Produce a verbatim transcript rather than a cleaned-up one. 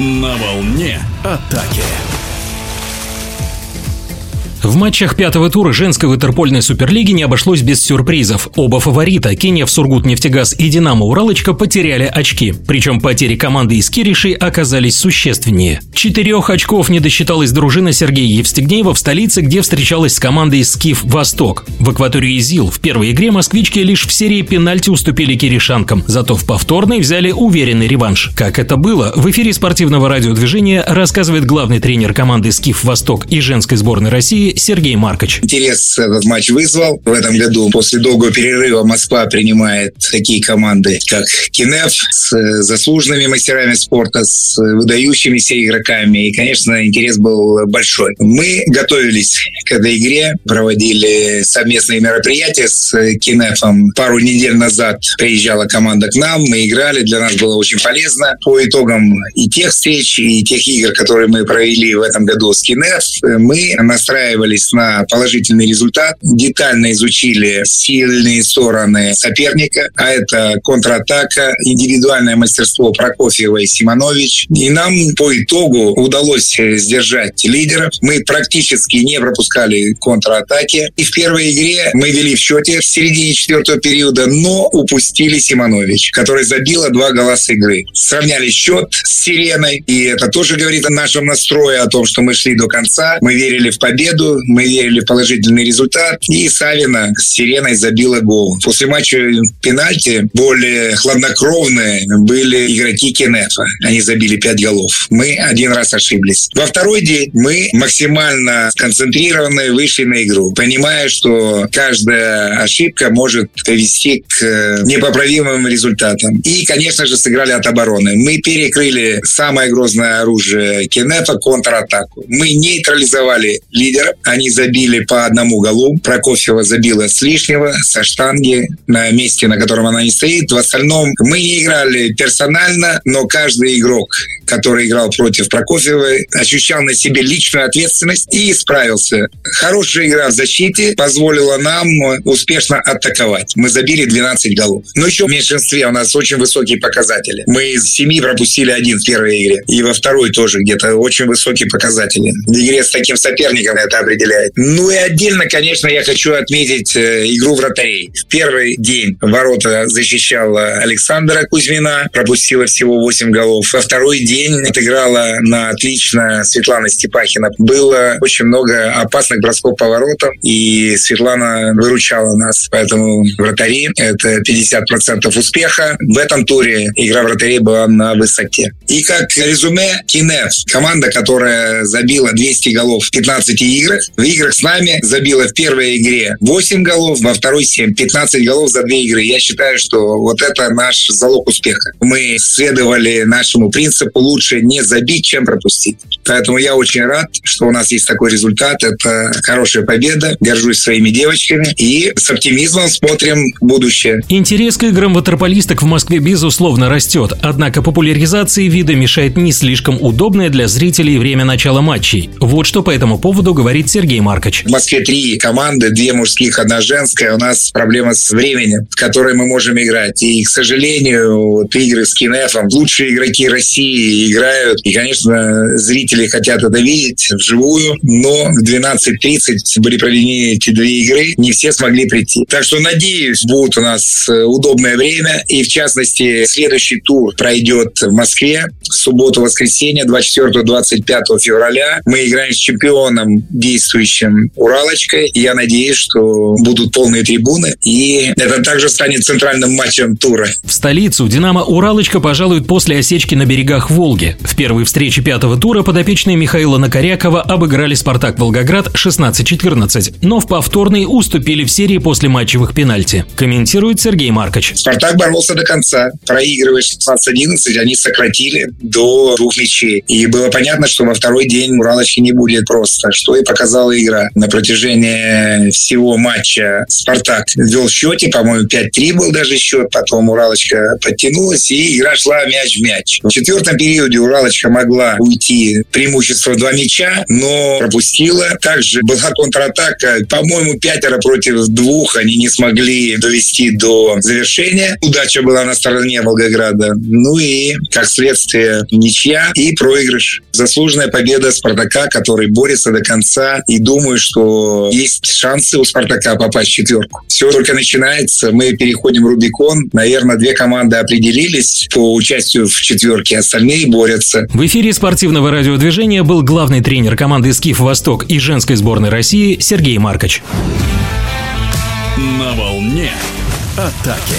На волне атаки. В матчах пятого тура женской интерпольной суперлиги не обошлось без сюрпризов. Оба фаворита, КИНЕФ-Сургутнефтегаз и Динамо-Уралочка, потеряли очки. Причем потери команды из Кириши оказались существеннее. Четырех очков не досчиталась дружина Сергея Евстигнеева в столице, где встречалась с командой СКИФ-Восток. В акватории ЗИЛ в первой игре москвички лишь в серии пенальти уступили киришанкам, зато в повторной взяли уверенный реванш. Как это было, в эфире спортивного радио «Движение» рассказывает главный тренер команды СКИФ-Восток и женской сборной России Сергей Маркоч. Интерес этот матч вызвал. В этом году после долгого перерыва Москва принимает такие команды, как КИНЕФ, с заслуженными мастерами спорта, с выдающимися игроками. И, конечно, интерес был большой. Мы готовились к этой игре, проводили совместные мероприятия с КИНЕФом. Пару недель назад приезжала команда к нам, мы играли, для нас было очень полезно. По итогам и тех встреч, и тех игр, которые мы провели в этом году с КИНЕФ, мы настраивались на положительный результат, детально изучили сильные стороны соперника, а это контратака, индивидуальное мастерство Прокофьева и Симонович. И нам по итогу удалось сдержать лидеров. Мы практически не пропускали контратаки. И в первой игре мы вели в счете в середине четвертого периода, но упустили Симонович, который забила два гола с игры. Сравняли счет с Сиреной. И это тоже говорит о нашем настрое, о том, что мы шли до конца. Мы верили в победу, мы верили в положительный результат. И Савина с Сиреной забила гол. После матча пенальти более хладнокровные были игроки КИНЕФа. Они забили пять голов. Мы один раз ошиблись. Во второй день мы максимально сконцентрированно вышли на игру, понимая, что каждая ошибка может привести к непоправимым результатам. И, конечно же, сыграли от обороны. Мы перекрыли самое грозное оружие КИНЕФа — контратаку. Мы нейтрализовали лидеров. Они забили по одному голу. Прокофьева забила с лишнего, со штанги, на месте, на котором она не стоит. В остальном мы не играли персонально, но каждый игрок, который играл против Прокофьева, ощущал на себе личную ответственность и справился. Хорошая игра в защите позволила нам успешно атаковать. Мы забили двенадцать голов. Но еще в меньшинстве у нас очень высокие показатели. Мы из семи пропустили один в первой игре. И во второй тоже где-то очень высокие показатели. В игре с таким соперником это определяет. Ну и отдельно, конечно, я хочу отметить игру вратарей. В первый день ворота защищала Александра Кузьмина, пропустила всего восемь голов. Во второй день отыграла на отлично Светлана Степахина. Было очень много опасных бросков по воротам, и Светлана выручала нас. Поэтому вратари — это пятьдесят процентов успеха. В этом туре игра вратарей была на высоте. И как резюме, КИНЕФ, команда, которая забила двести голов в пятнадцати играх, в играх с нами забила в первой игре восемь голов, во второй семь, пятнадцать голов за две игры. Я считаю, что вот это наш залог успеха. Мы следовали нашему принципу лучше не забить, чем пропустить. Поэтому я очень рад, что у нас есть такой результат. Это хорошая победа. Горжусь своими девочками и с оптимизмом смотрим будущее. Интерес к играм ватерполисток в Москве безусловно растет. Однако популяризации вида мешает не слишком удобное для зрителей время начала матчей. Вот что по этому поводу говорит Сергей Маркоч. В Москве три команды, две мужских, одна женская. У нас проблема с временем, в которой мы можем играть. И, к сожалению, вот игры с КИНЕФом лучшие игроки России играют. И, конечно, зрители хотят это видеть вживую, но в двенадцать тридцать были проведены эти две игры, не все смогли прийти. Так что, надеюсь, будет у нас удобное время, и, в частности, следующий тур пройдет в Москве в субботу-воскресенье, двадцать четвёртого - двадцать пятого февраля. Мы играем с чемпионом действующим Уралочкой, и я надеюсь, что будут полные трибуны, и это также станет центральным матчем тура. В столицу Динамо-Уралочка пожалуют после осечки на берегах Волги. В первой встрече пятого тура подопечные Михаила Накарякова обыграли «Спартак-Волгоград» шестнадцать четырнадцать, но в повторной уступили в серии после матчевых пенальти. Комментирует Сергей Маркоч. «Спартак» боролся до конца. Проигрывая шестнадцать одиннадцать, они сократили до двух мячей. И было понятно, что во второй день Уралочки не будет просто, что и показала игра. На протяжении всего матча «Спартак» вел в счете, по-моему, пять три был даже счет, потом Уралочка подтянулась, и игра шла мяч в мяч. В четвертом периоде периоде «Уралочка» могла уйти преимущество два мяча, но пропустила. Также была контратака. По-моему, пятеро против двух они не смогли довести до завершения. Удача была на стороне Волгограда. Ну и, как следствие, ничья и проигрыш. Заслуженная победа «Спартака», который борется до конца. И думаю, что есть шансы у «Спартака» попасть в четверку. Все только начинается. Мы переходим Рубикон. Наверное, две команды определились по участию в четверке. Остальные борются. В эфире спортивного радио «Движение» был главный тренер команды «СКИФ-Восток» и женской сборной России Сергей Маркоч. На волне атаки.